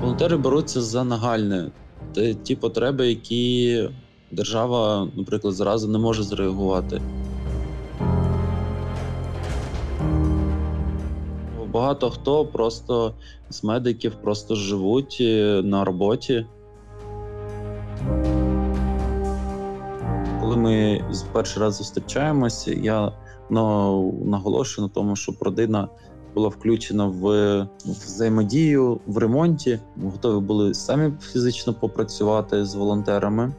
Волонтери беруться за нагальне. Це ті потреби, які держава, наприклад, зразу не може зреагувати. Багато хто просто з медиків просто живуть на роботі. Коли ми перший раз зустрічаємося, я наголошую на тому, щоб родина була включена в взаємодію, в ремонті. Ми готові були самі фізично попрацювати з волонтерами.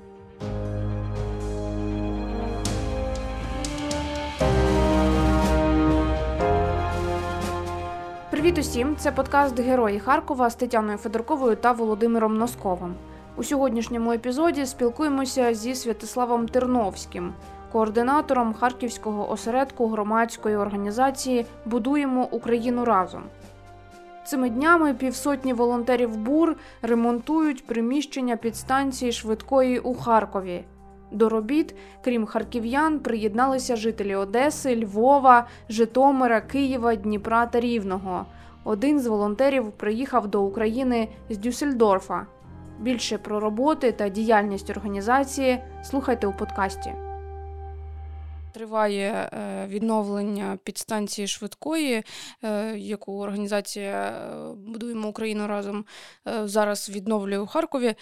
Привіт усім! Це подкаст «Герої Харкова» з Тетяною Федорковою та Володимиром Носковим. У сьогоднішньому епізоді спілкуємося зі Святославом Терновським, координатором харківського осередку громадської організації «Будуємо Україну разом». Цими днями півсотні волонтерів БУР ремонтують приміщення підстанції швидкої у Харкові. До робіт, крім харків'ян, приєдналися жителі Одеси, Львова, Житомира, Києва, Дніпра та Рівного. Один з волонтерів приїхав до України з Дюссельдорфа. Більше про роботи та діяльність організації слухайте у подкасті. Триває відновлення підстанції швидкої, яку організація «Будуємо Україну разом» зараз відновлює у Харкові.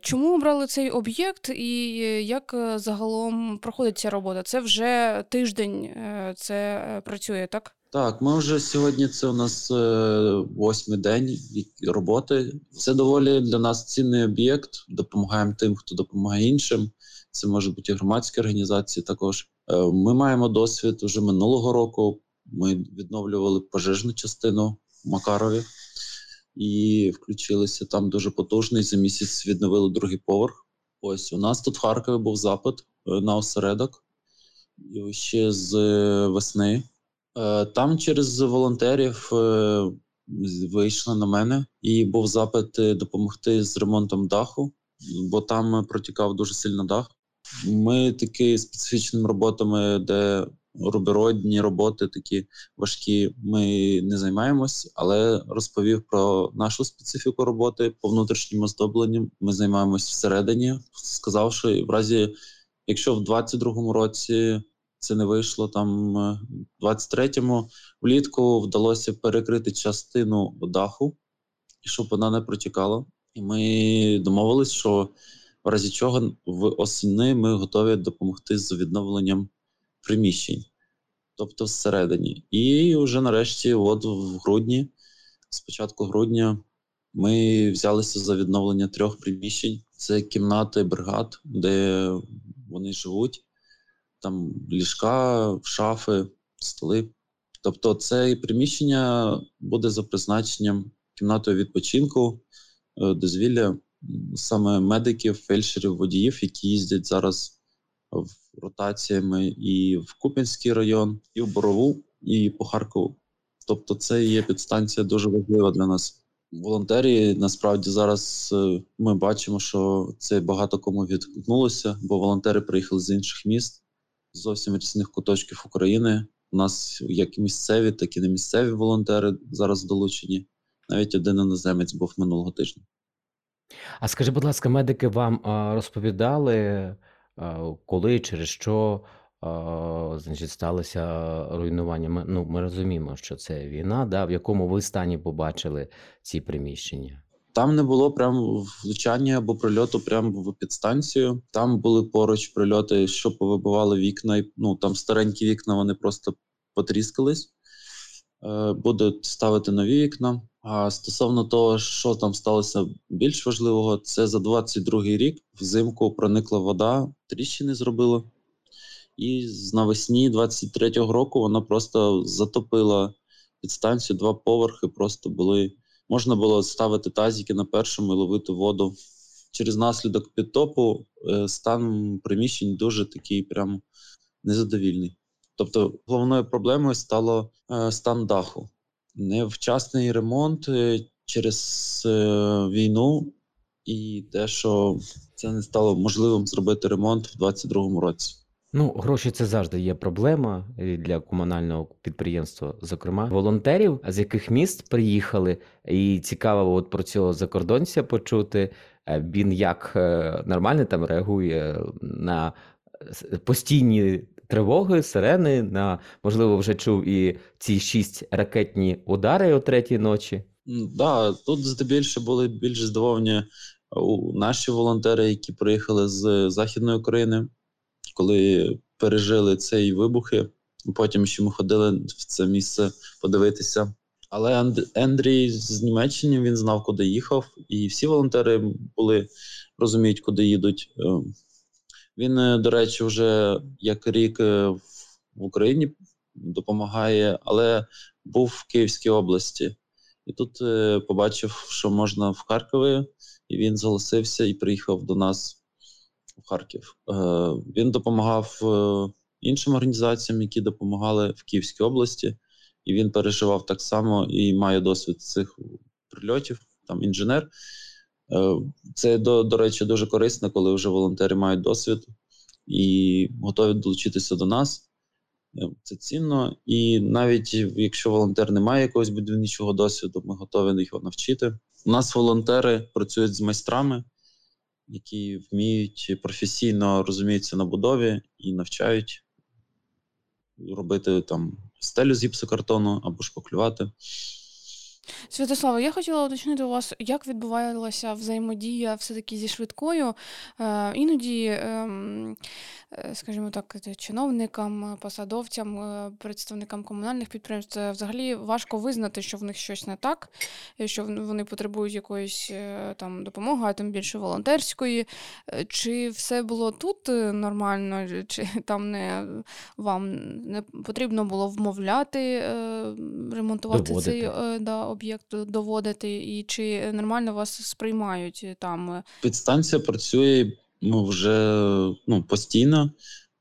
Чому обрали цей об'єкт і як загалом проходить ця робота? Це вже тиждень це працює, так? Так, ми вже сьогодні, це у нас восьмий день роботи. Це доволі для нас цінний об'єкт. Допомагаємо тим, хто допомагає іншим. Це можуть бути і громадські організації також. Ми маємо досвід уже минулого року. Ми відновлювали пожежну частину в Макарові і включилися там дуже потужно. За місяць відновили другий поверх. Ось у нас тут в Харкові був запит на осередок і ще з весни. Там через волонтерів вийшли на мене і був запит допомогти з ремонтом даху, бо там протікав дуже сильно дах. Ми такі специфічними роботами, де руберодні роботи такі важкі, ми не займаємось, але розповів про нашу специфіку роботи по внутрішньому оздобленню. Ми займаємось всередині, сказавши, в разі, якщо в 22-му році це не вийшло, там в 23-му влітку вдалося перекрити частину даху, щоб вона не протікала. І ми домовились, що в разі чого восени ми готові допомогти з відновленням приміщень, тобто всередині. І вже нарешті от в грудні, з початку грудня, ми взялися за відновлення 3 приміщень. Це кімнати бригад, де вони живуть. Там ліжка, шафи, столи. Тобто це приміщення буде за призначенням кімнатою відпочинку, дозвілля саме медиків, фельдшерів, водіїв, які їздять зараз ротаціями і в Купенський район, і в Борову, і по Харкову. Тобто це є підстанція дуже важлива для нас. Волонтери, насправді, зараз ми бачимо, що це багато кому відгукнулося, бо волонтери приїхали з інших міст, з зовсім різних куточків України. У нас як місцеві, так і не місцеві волонтери зараз долучені. Навіть один іноземець був минулого тижня. А скажи, будь ласка, медики вам розповідали, коли, через що сталося руйнування? Ми розуміємо, що це війна, да? В якому ви стані побачили ці приміщення? Там не було прям влучання або прильоту прямо в підстанцію. Там були поруч прильоти, що повибивали вікна. Там старенькі вікна, вони просто потріскались. Будуть ставити нові вікна. А стосовно того, що там сталося більш важливого, це за 22-й рік взимку проникла вода, тріщини зробила. І навесні 23-го року вона просто затопила підстанцію, 2 поверхи просто були. Можна було ставити тазики на першому і ловити воду. Через наслідок підтопу стан приміщень дуже такий прям незадовільний. Тобто головною проблемою стало стан даху. Невчасний ремонт через війну і те, що це не стало можливим зробити ремонт в 22-му році. Ну, гроші це завжди є проблема і для комунального підприємства, зокрема. Волонтерів, з яких міст приїхали, і цікаво от про цього закордонця почути, він як нормально там реагує на постійні тривоги, сирени, на, можливо, вже чув і ці 6 ракетні удари о 3:00 ночі. Да, тут здебільшого були більш здивовані наші волонтери, які приїхали з Західної України, коли пережили ці вибухи. Потім ще ми ходили в це місце подивитися. Але Андрій з Німеччини, він знав, куди їхав, і всі волонтери були, розуміють, куди їдуть. Він, до речі, вже як рік в Україні допомагає, але був в Київській області. І тут побачив, що можна в Харкові, і він зголосився і приїхав до нас в Харків. Він допомагав іншим організаціям, які допомагали в Київській області, і він переживав так само і має досвід цих прильотів, там інженер. Це, до речі, дуже корисно, коли вже волонтери мають досвід і готові долучитися до нас. Це цінно. І навіть якщо волонтер не має якогось будівничого досвіду, ми готові його навчити. У нас волонтери працюють з майстрами, які вміють професійно розуміються на будові і навчають робити там стелю з гіпсокартону або шпаклювати. Святославе, я хотіла уточнити у вас, як відбувалася взаємодія все-таки зі швидкою. Іноді, скажімо так, чиновникам, посадовцям, представникам комунальних підприємств взагалі важко визнати, що в них щось не так, що вони потребують якоїсь там допомоги, а тим більше волонтерської. Чи все було тут нормально, чи там вам не потрібно було вмовляти, ремонтувати об'єкт доводити, і чи нормально вас сприймають там? Підстанція працює вже постійно.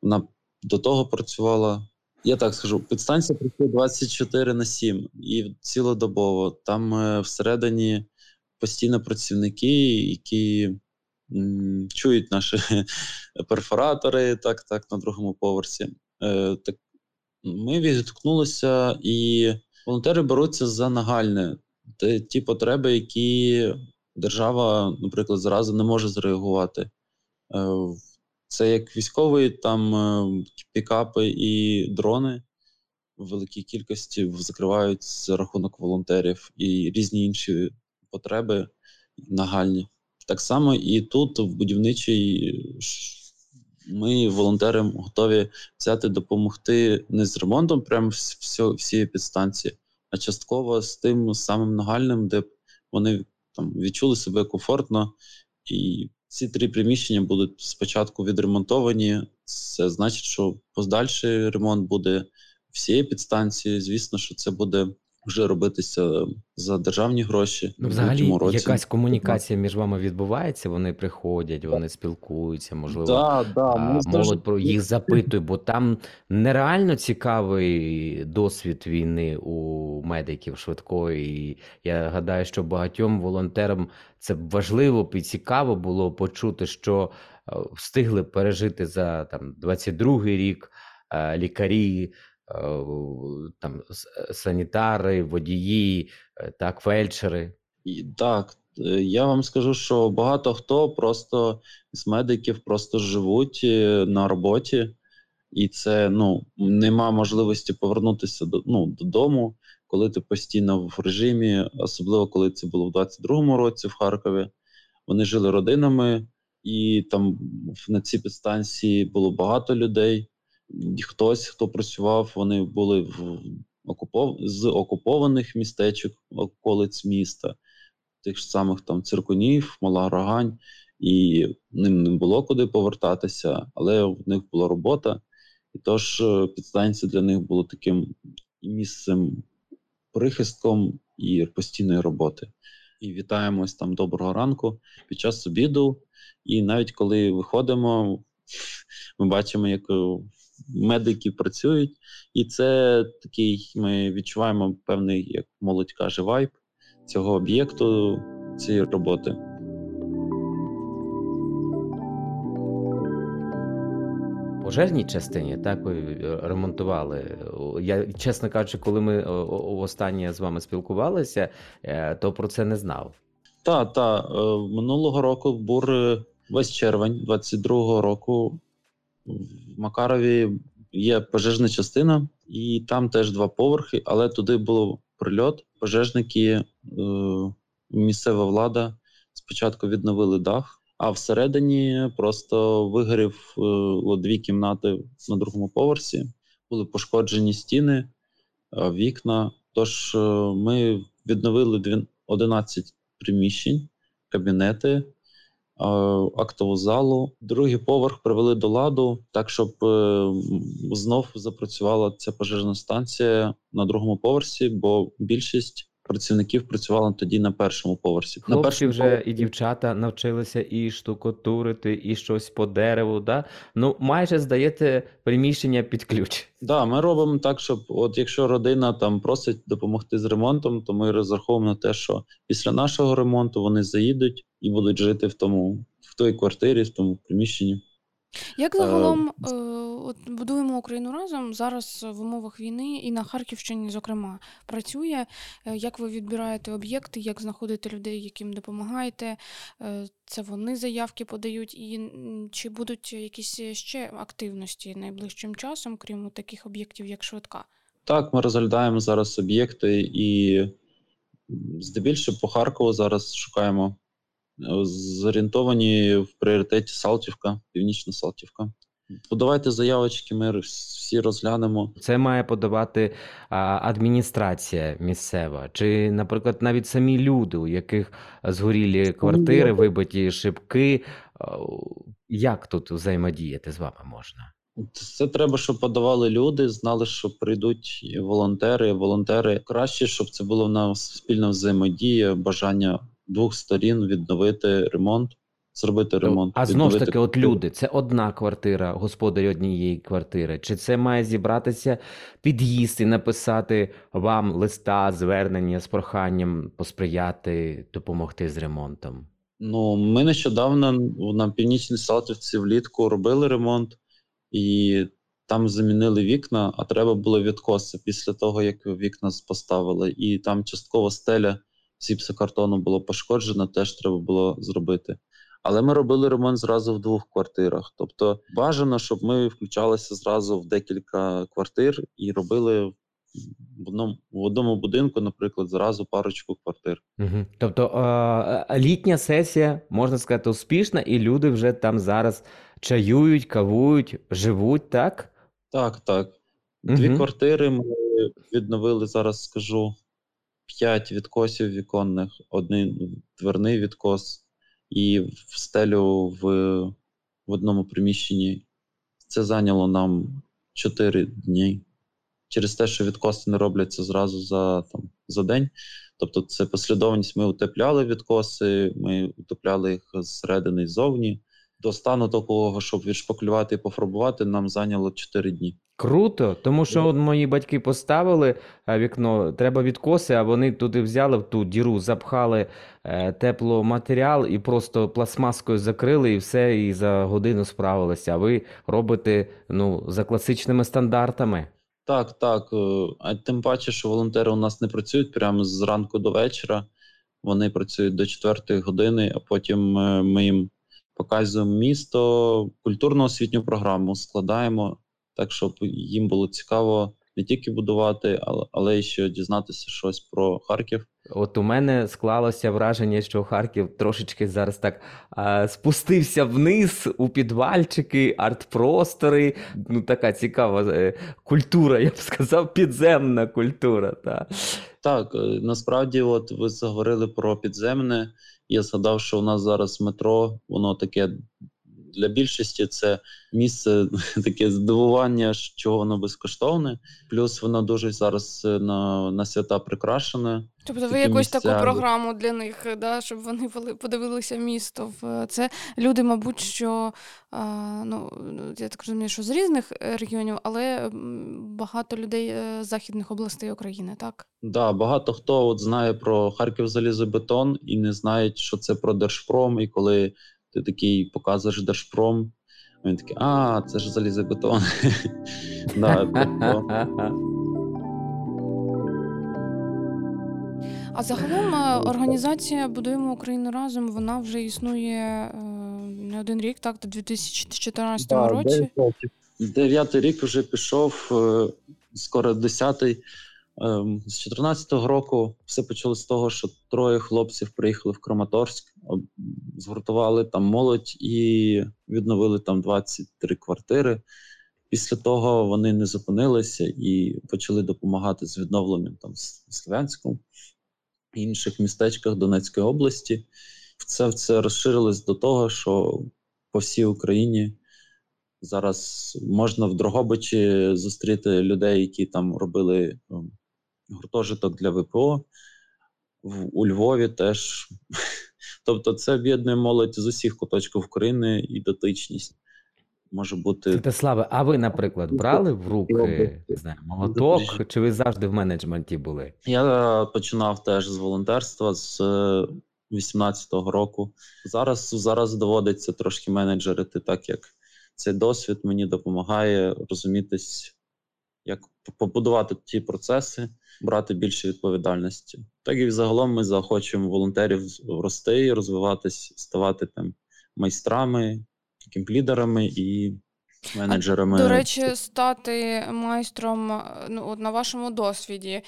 Вона до того працювала. Я так скажу, підстанція працює 24/7 і цілодобово. Там всередині постійно працівники, які чують наші перфоратори так на другому поверсі. Так, ми відгукнулися і волонтери беруться за нагальне. Ті потреби, які держава, наприклад, зразу не може зреагувати. Це як військові, там пікапи і дрони в великій кількості закривають за рахунок волонтерів і різні інші потреби нагальні. Так само і тут, в будівничій, ми волонтерам готові взяти, допомогти не з ремонтом прямо всієї підстанції, а частково з тим самим нагальним, де вони там відчули себе комфортно. І ці 3 приміщення будуть спочатку відремонтовані. Це значить, що подальший ремонт буде всієї підстанції. Звісно, що це буде вже робитися за державні гроші. Ну, взагалі, якась комунікація між вами відбувається? Вони приходять, вони спілкуються, можливо, молодь про їх запитує, бо там нереально цікавий досвід війни у медиків швидкої. І я гадаю, що багатьом волонтерам це важливо і цікаво було почути, що встигли пережити за 22-й рік лікарі, там санітари, водії, так, фельдшери. Так, я вам скажу, що багато хто просто з медиків просто живуть на роботі, і це, нема можливості повернутися додому, коли ти постійно в режимі, особливо коли це було в 22-му році в Харкові. Вони жили родинами, і там на цій підстанції було багато людей. Хтось, хто працював, вони були з окупованих містечок, околиць міста, тих ж самих там Циркунів, Мала Рогань, і ним не було куди повертатися, але в них була робота, і тож підстанція для них було таким місцем, прихистком і постійної роботи. І вітаємось там доброго ранку під час обіду, і навіть коли виходимо, ми бачимо, як медики працюють, і це такий, ми відчуваємо певний, як молодь каже, вайб цього об'єкту, цієї роботи. пожежній частині, так, ви ремонтували. Я, чесно кажучи, коли ми останнє з вами спілкувалися, то про це не знав. Так. Минулого року БУР весь червень 22-го року в Макарові є пожежна частина, і там теж два поверхи, але туди було прильот. Пожежники, місцева влада спочатку відновили дах, а всередині просто вигорів дві кімнати на другому поверсі, були пошкоджені стіни, вікна. Тож ми відновили 11 приміщень, кабінети, актову залу. Другий поверх привели до ладу, так, щоб знов запрацювала ця пожежна станція на другому поверсі, бо більшість працівників працювали тоді на першому поверсі. Хлопці на першому вже поверсі. І дівчата навчилися і штукатурити, і щось по дереву. Да? Ну, майже здаєте приміщення під ключ. Так, да, ми робимо так, щоб якщо родина там просить допомогти з ремонтом, то ми розраховуємо на те, що після нашого ремонту вони заїдуть і будуть жити в той квартирі, в тому приміщенні. Як загалом будуємо Україну разом зараз в умовах війни і на Харківщині, зокрема, працює? Як ви відбираєте об'єкти, як знаходите людей, яким допомагаєте? Це вони заявки подають? І чи будуть якісь ще активності найближчим часом, крім таких об'єктів, як швидка? Так, ми розглядаємо зараз об'єкти і здебільшого по Харкову зараз шукаємо. Зорієнтовані в пріоритеті Салтівка, Північна Салтівка. Подавайте заявочки, ми всі розглянемо. Це має подавати адміністрація місцева? Чи, наприклад, навіть самі люди, у яких згорілі квартири, вибиті шибки? Як тут взаємодіяти з вами можна? Це треба, щоб подавали люди, знали, що прийдуть волонтери. Волонтери краще, щоб це було на спільна взаємодія, бажання двох сторін відновити ремонт, зробити ремонт. А знову ж таки, от люди, це одна квартира, господар однієї квартири, чи це має зібратися під'їзд і написати вам листа, звернення з проханням посприяти, допомогти з ремонтом? Ну, ми нещодавно на Північній Салтівці влітку робили ремонт, і там замінили вікна, а треба було відкоси після того, як вікна поставили, і там частково стеля з гіпсокартону було пошкоджено, теж треба було зробити. Але ми робили ремонт зразу в двох квартирах. Тобто бажано, щоб ми включалися зразу в декілька квартир і робили в одному будинку, наприклад, зразу парочку квартир. Угу. Тобто літня сесія, можна сказати, успішна, і люди вже там зараз чаюють, кавують, живуть, так? Так. Угу. Дві квартири ми відновили, зараз скажу. 5 відкосів віконних, один дверний відкос і в стелю в одному приміщенні. Це зайняло нам 4 дні. Через те, що відкоси не робляться зразу за день. Тобто це послідовність. Ми утепляли відкоси, ми утепляли їх зсередини і ззовні. До стану такого, щоб відшпаклювати і пофарбувати, нам зайняло 4 дні. Круто, тому що мої батьки поставили вікно, треба відкоси, а вони туди взяли, в ту діру запхали тепломатеріал і просто пластмаскою закрили, і все, і за годину справилися. А ви робите за класичними стандартами? Так. А тим паче, що волонтери у нас не працюють прямо з ранку до вечора. Вони працюють до 4 години, а потім ми їм показуємо місто, культурно-освітню програму складаємо, так, щоб їм було цікаво не тільки будувати, але й ще дізнатися щось про Харків. От у мене склалося враження, що Харків трошечки зараз так спустився вниз у підвальчики, арт-простори. Така цікава культура, я б сказав, підземна культура. Та. Так, насправді, от ви заговорили про підземне. Я згадав, що у нас зараз метро, воно таке для більшості це місце таке здивування, чого воно безкоштовне. Плюс воно дуже зараз на свята прикрашене. Тобто ви якусь таку програму для них, да, щоб вони подивилися місто. Це люди, мабуть, що, я так розумію, що з різних регіонів, але багато людей з західних областей України, так? Так, да, багато хто знає про Харків-залізобетон і не знає, що це про Держпром, і коли ти такий показуєш Держпром, Він такий, це ж залізобетон. А загалом організація «Будуємо Україну разом», вона вже існує не один рік, так? До 2014 році? 9-й рік вже пішов, скоро 10-й. З 14-го року все почалося з того, що 3 хлопців приїхали в Краматорськ, згуртували там молодь і відновили там 23 квартири. Після того вони не зупинилися і почали допомагати з відновленням там Слов'янську, інших містечках Донецької області. Це розширилось до того, що по всій Україні зараз можна в Дрогобичі зустріти людей, які там робили гуртожиток для ВПО, у Львові теж. Тобто це об'єднує молодь з усіх куточків України і дотичність. Може бути... Святославе, а ви, наприклад, брали в руки, не знаю, молоток, чи ви завжди в менеджменті були? Я починав теж з волонтерства, з 18-го року. Зараз доводиться трошки менеджерити, так як цей досвід мені допомагає розумітись, як побудувати ті процеси, брати більше відповідальності. Так і загалом ми заохочуємо волонтерів рости, розвиватись, ставати там майстрами, лідерами і менеджерами. До речі, стати майстром, от на вашому досвіді,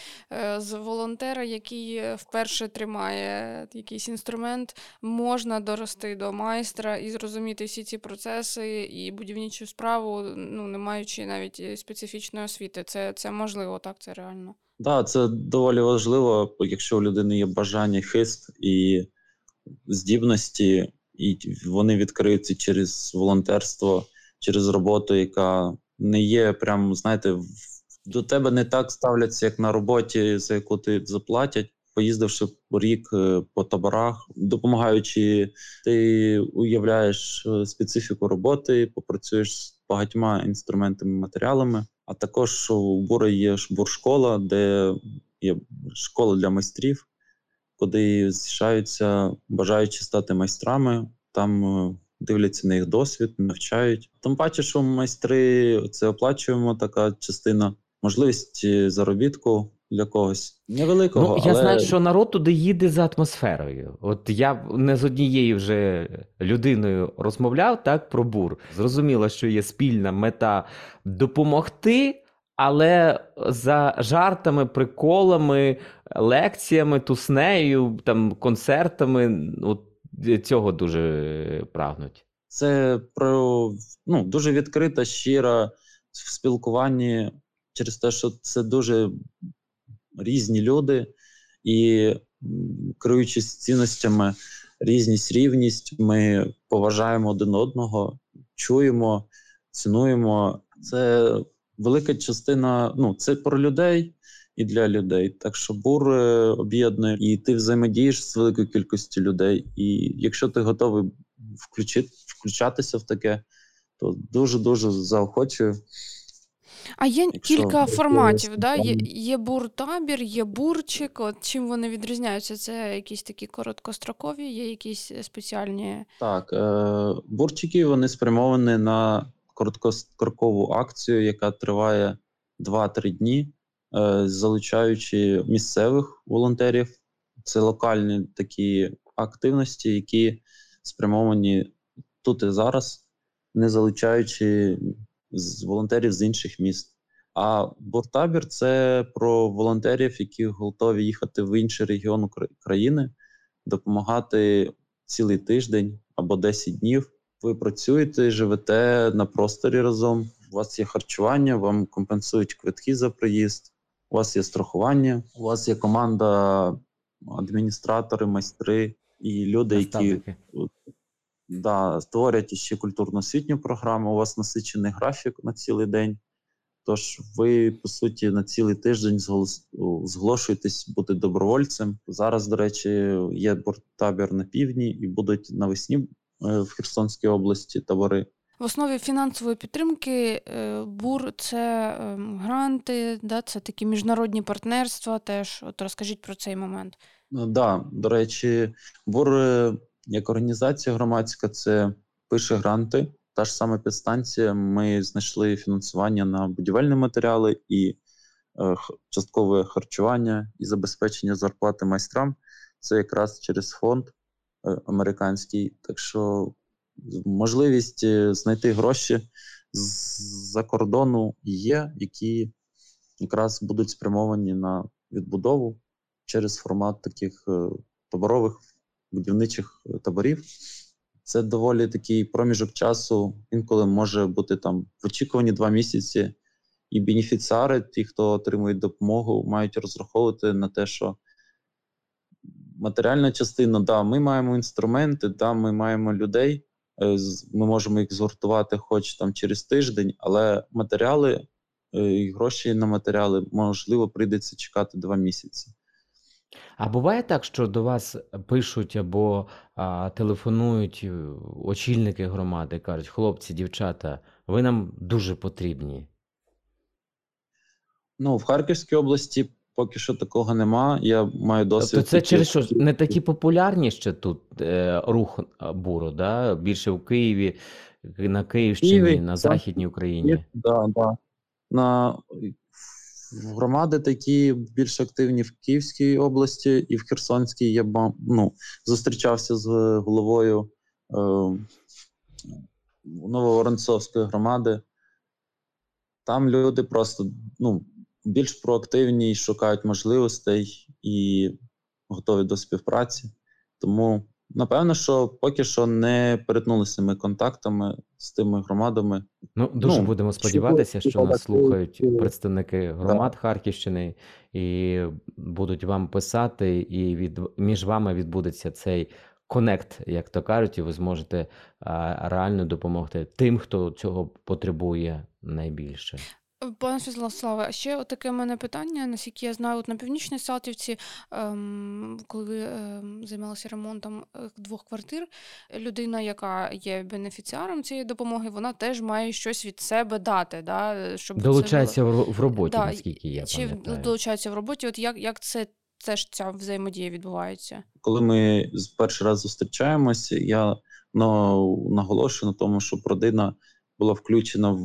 з волонтера, який вперше тримає якийсь інструмент, можна дорости до майстра і зрозуміти всі ці процеси і будівничу справу, не маючи навіть специфічної освіти. Це можливо, так, це реально? Так, це доволі важливо, якщо у людини є бажання, хист і здібності, і вони відкриються через волонтерство, через роботу, яка не є прям, до тебе не так ставляться, як на роботі, за яку ти заплатять. Поїздивши рік по таборах, допомагаючи, ти уявляєш специфіку роботи, попрацюєш з багатьма інструментами, матеріалами. А також у БУРі є буршкола, де є школа для майстрів, куди з'їжджаються бажаючі стати майстрами, там дивляться на їх досвід, навчають. Тим паче, що майстри це оплачуємо, така частина, можливість заробітку для когось невеликого. Я знаю, що народ туди їде за атмосферою. От я не з однією вже людиною розмовляв так про БУР. Зрозуміло, що є спільна мета допомогти, але за жартами, приколами, лекціями, туснею, там, концертами, от цього дуже прагнуть. Це про дуже відкрита, щира в спілкуванні через те, що це дуже різні люди і, керуючись цінностями, різність, рівність, ми поважаємо один одного, чуємо, цінуємо. Це велика частина, це про людей і для людей. Так що БУР об'єднує, і ти взаємодієш з великою кількістю людей. І якщо ти готовий включатися в таке, то дуже-дуже заохочую. А є кілька форматів, да? Є БУР-табір, є БУРчик. От чим вони відрізняються? Це якісь такі короткострокові, є якісь спеціальні? Так, БУРчики, вони спрямовані на короткострокову акцію, яка триває 2-3 дні, залучаючи місцевих волонтерів. Це локальні такі активності, які спрямовані тут і зараз, не залучаючи волонтерів з інших міст. А буртабір – це про волонтерів, які готові їхати в інший регіон країни, допомагати цілий тиждень або 10 днів. Ви працюєте, живете на просторі разом, у вас є харчування, вам компенсують квитки за проїзд, у вас є страхування, у вас є команда, адміністратори, майстри і люди, наставники, які створять ще культурно-освітню програму, у вас насичений графік на цілий день, тож ви, по суті, на цілий тиждень зголошуєтесь бути добровольцем. Зараз, до речі, є буртабір на півдні і будуть навесні в Херсонській області табори. В основі фінансової підтримки БУР – це гранти, да, це такі міжнародні партнерства теж. От розкажіть про цей момент. До речі, БУР як організація громадська це пише гранти. Та ж саме підстанція, ми знайшли фінансування на будівельні матеріали і часткове харчування і забезпечення зарплати майстрам. Це якраз через фонд американський. Так що можливість знайти гроші з-за кордону є, які якраз будуть спрямовані на відбудову через формат таких таборових будівничих таборів. Це доволі такий проміжок часу, інколи може бути там в очікуванні 2 місяці, і бенефіціари, ті, хто отримує допомогу, мають розраховувати на те, що матеріальна частина, да, ми маємо інструменти, да, ми маємо людей, ми можемо їх згуртувати хоч там через тиждень, але матеріали і гроші на матеріали, можливо, прийдеться чекати 2 місяці. А буває так, що до вас пишуть або телефонують очільники громади, кажуть, хлопці, дівчата, ви нам дуже потрібні? Ну, в Харківській області поки що такого нема, я маю досвід. Тобто це через що? Не такі популярні ще тут рух БУРу, да? Більше в Києві, на Київщині, Києві, на Західній Україні? Так, так. Громади такі більш активні в Київській області і в Херсонській. Я зустрічався з головою Ново-Воронцівської громади. Там люди просто більш проактивні, шукають можливостей і готові до співпраці. Тому, напевно, що поки що не перетнулися ми контактами з тими громадами. Дуже будемо сподіватися, що нас слухають представники громад Харківщини і будуть вам писати, і між вами відбудеться цей конект, як то кажуть, і ви зможете реально допомогти тим, хто цього потребує найбільше. Пане Святославе, ще таке в мене питання, наскільки я знаю, от на Північній Салтівці, коли ви займалися ремонтом 2 квартир, людина, яка є бенефіціаром цієї допомоги, вона теж має щось від себе дати. Да, щоб долучається в роботі, да, наскільки я пам'ятаю. Чи долучається в роботі, от як це ж ця взаємодія відбувається? Коли ми перший раз зустрічаємося, я наголошую на тому, що родина була включена в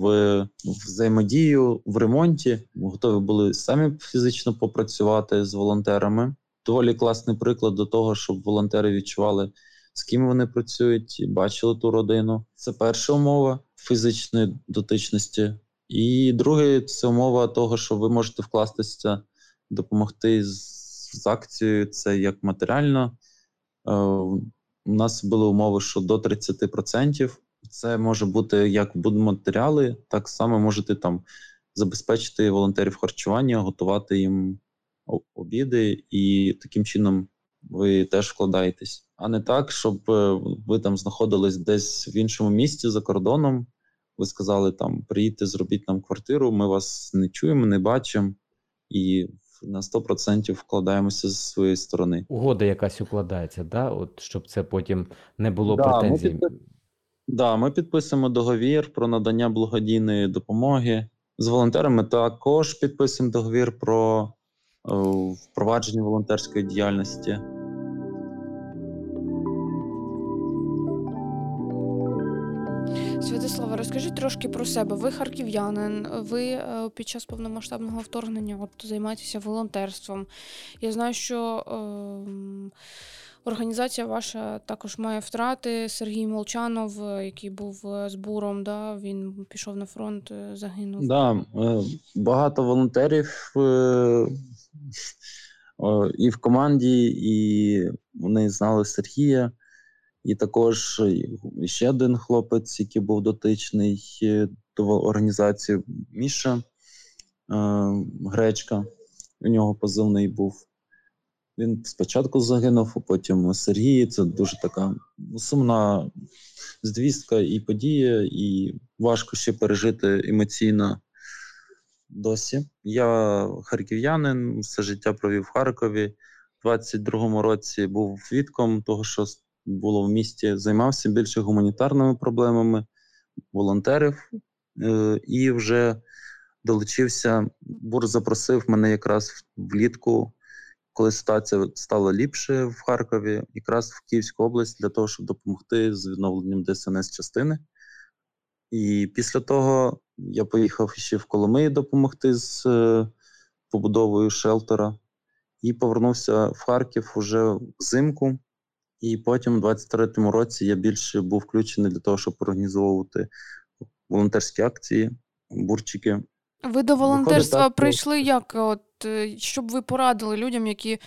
взаємодію, в ремонті. Готові були самі фізично попрацювати з волонтерами. Доволі класний приклад до того, щоб волонтери відчували, з ким вони працюють, бачили ту родину. Це перша умова фізичної дотичності. І друге, це умова того, що ви можете вкластися, допомогти з акцією, це як матеріально. У нас були умови, що до 30%. Це може бути як будматеріали, так само можете там забезпечити волонтерів харчування, готувати їм обіди, і таким чином ви теж вкладаєтесь. А не так, щоб ви там знаходились десь в іншому місті за кордоном, ви сказали там приїдьте, зробіть нам квартиру, ми вас не чуємо, не бачимо, і на 100% вкладаємося зі своєї сторони. Угода якась укладається, да? От, щоб це потім не було претензій. Да, ми підписуємо договір про надання благодійної допомоги. З волонтерами також підписуємо договір про впровадження волонтерської діяльності. Святославе, розкажіть трошки про себе. Ви харків'янин, ви під час повномасштабного вторгнення займаєтеся волонтерством. Я знаю, що організація ваша також має втрати. Сергій Молчанов, який був з БУРом, да, він пішов на фронт, загинув. Да, багато волонтерів і в команді, і вони знали Сергія. І також ще один хлопець, який був дотичний до організації, Міша Гречка, у нього позивний був. Він спочатку загинув, а потім Сергій. Це дуже така сумна звістка і подія, і важко ще пережити емоційно досі. Я харків'янин, все життя провів в Харкові. У 22-му році був свідком того, що було в місті, займався більше гуманітарними проблемами, волонтерів, і вже долучився. БУР запросив мене якраз влітку, коли ситуація стала ліпше в Харкові, якраз в Київську область, для того, щоб допомогти з відновленням ДСНС-частини. І після того я поїхав ще в Коломию допомогти з побудовою шелтера. І повернувся в Харків уже взимку. І потім у 23-му році я більше був включений для того, щоб організовувати волонтерські акції, бурчики. Ви до волонтерства прийшли як? Щоб ви порадили людям, які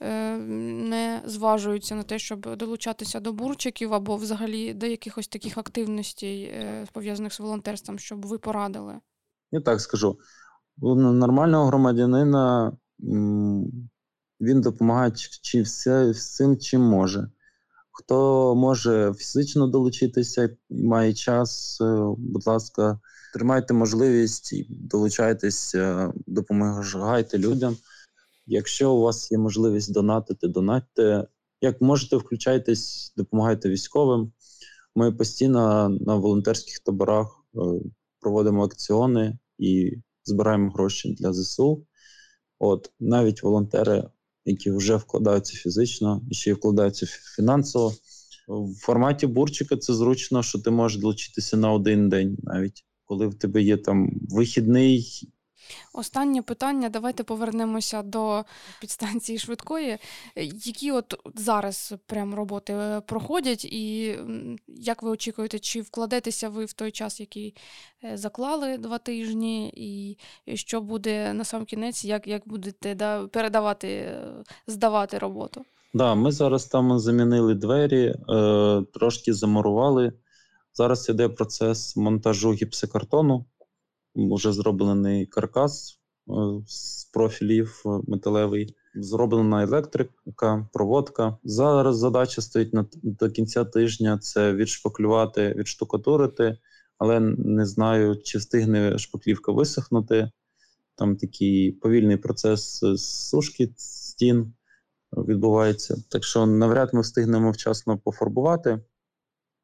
не зважуються на те, щоб долучатися до бурчиків або взагалі до якихось таких активностей, пов'язаних з волонтерством, щоб ви порадили? Я так скажу. Нормального громадянина він допомагає всім, чим може. Хто може фізично долучитися і має час, будь ласка, тримайте можливість, долучайтесь, допомагайте людям. Якщо у вас є можливість донатити, донатьте. Як можете, включайтесь, допомагайте військовим. Ми постійно на волонтерських таборах проводимо акціони і збираємо гроші для ЗСУ. Навіть волонтери, які вже вкладаються фізично, і ще й вкладаються фінансово. В форматі бурчика це зручно, що ти можеш долучитися на один день навіть, коли в тебе є там вихідний. Останнє питання, давайте повернемося до підстанції швидкої. Які зараз прям роботи проходять і як ви очікуєте, чи вкладетеся ви в той час, який заклали 2 тижні, і що буде на сам кінець, як будете здавати роботу? Да, ми зараз там замінили двері, трошки замурували. Зараз іде процес монтажу гіпсокартону. Уже зроблений каркас з профілів металевий, зроблена електрика, проводка. Зараз задача стоїть до кінця тижня – це відшпаклювати, відштукатурити, але не знаю, чи встигне шпаклівка висохнути. Там такий повільний процес сушки стін відбувається. Так що навряд ми встигнемо вчасно пофарбувати,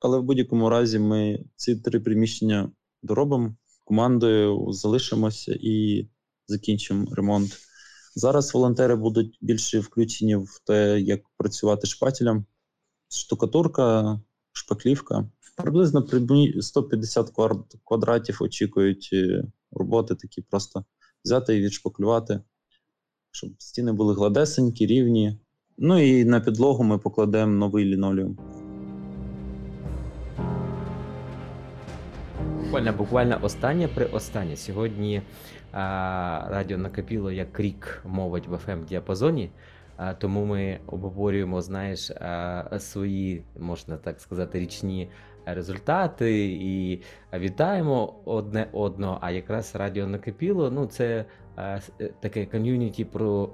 але в будь-якому разі ми ці 3 приміщення доробимо. Командою залишимося і закінчимо ремонт. Зараз волонтери будуть більше включені в те, як працювати шпателем. Штукатурка, шпаклівка. Приблизно 150 квадратів очікують роботи такі просто взяти і відшпаклювати, щоб стіни були гладесенькі, рівні. І на підлогу ми покладемо новий лінолеум. Буквально останнє. Сьогодні Радіо Накипіло як рік мовить в FM-діапазоні, тому ми обговорюємо, свої, можна так сказати, річні результати і вітаємо одне одного. А якраз Радіо Накипіло, це таке ком'юніті про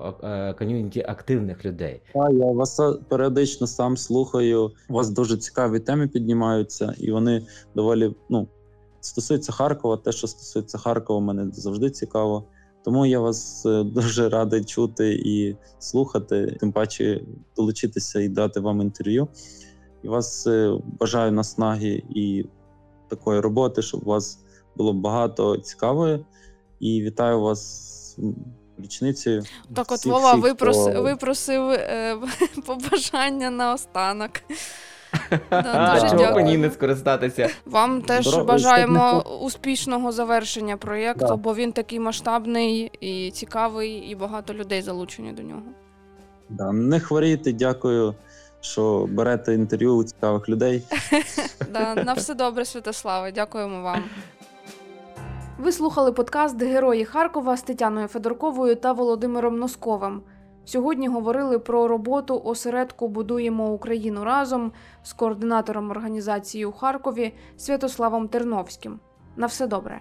ком'юніті активних людей. Я вас періодично сам слухаю, у вас дуже цікаві теми піднімаються, і вони доволі, стосується Харкова, те, що стосується Харкова, мене завжди цікаво. Тому я вас дуже радий чути і слухати, тим паче долучитися і дати вам інтерв'ю. І вас бажаю наснаги і такої роботи, щоб у вас було багато цікавої. І вітаю вас річницею. Так от, Вова, випросив побажання наостанок. Чого по ній не скористатися? Вам теж бажаємо успішного завершення проєкту, бо він такий масштабний і цікавий, і багато людей залучені до нього. Не хворійте, дякую, що берете інтерв'ю у цікавих людей. На все добре, Святославе, дякуємо вам. Ви слухали подкаст «Герої Харкова» з Тетяною Федорковою та Володимиром Носковим. Сьогодні говорили про роботу осередку «Будуємо Україну разом» з координатором організації у Харкові Святославом Терновським. На все добре!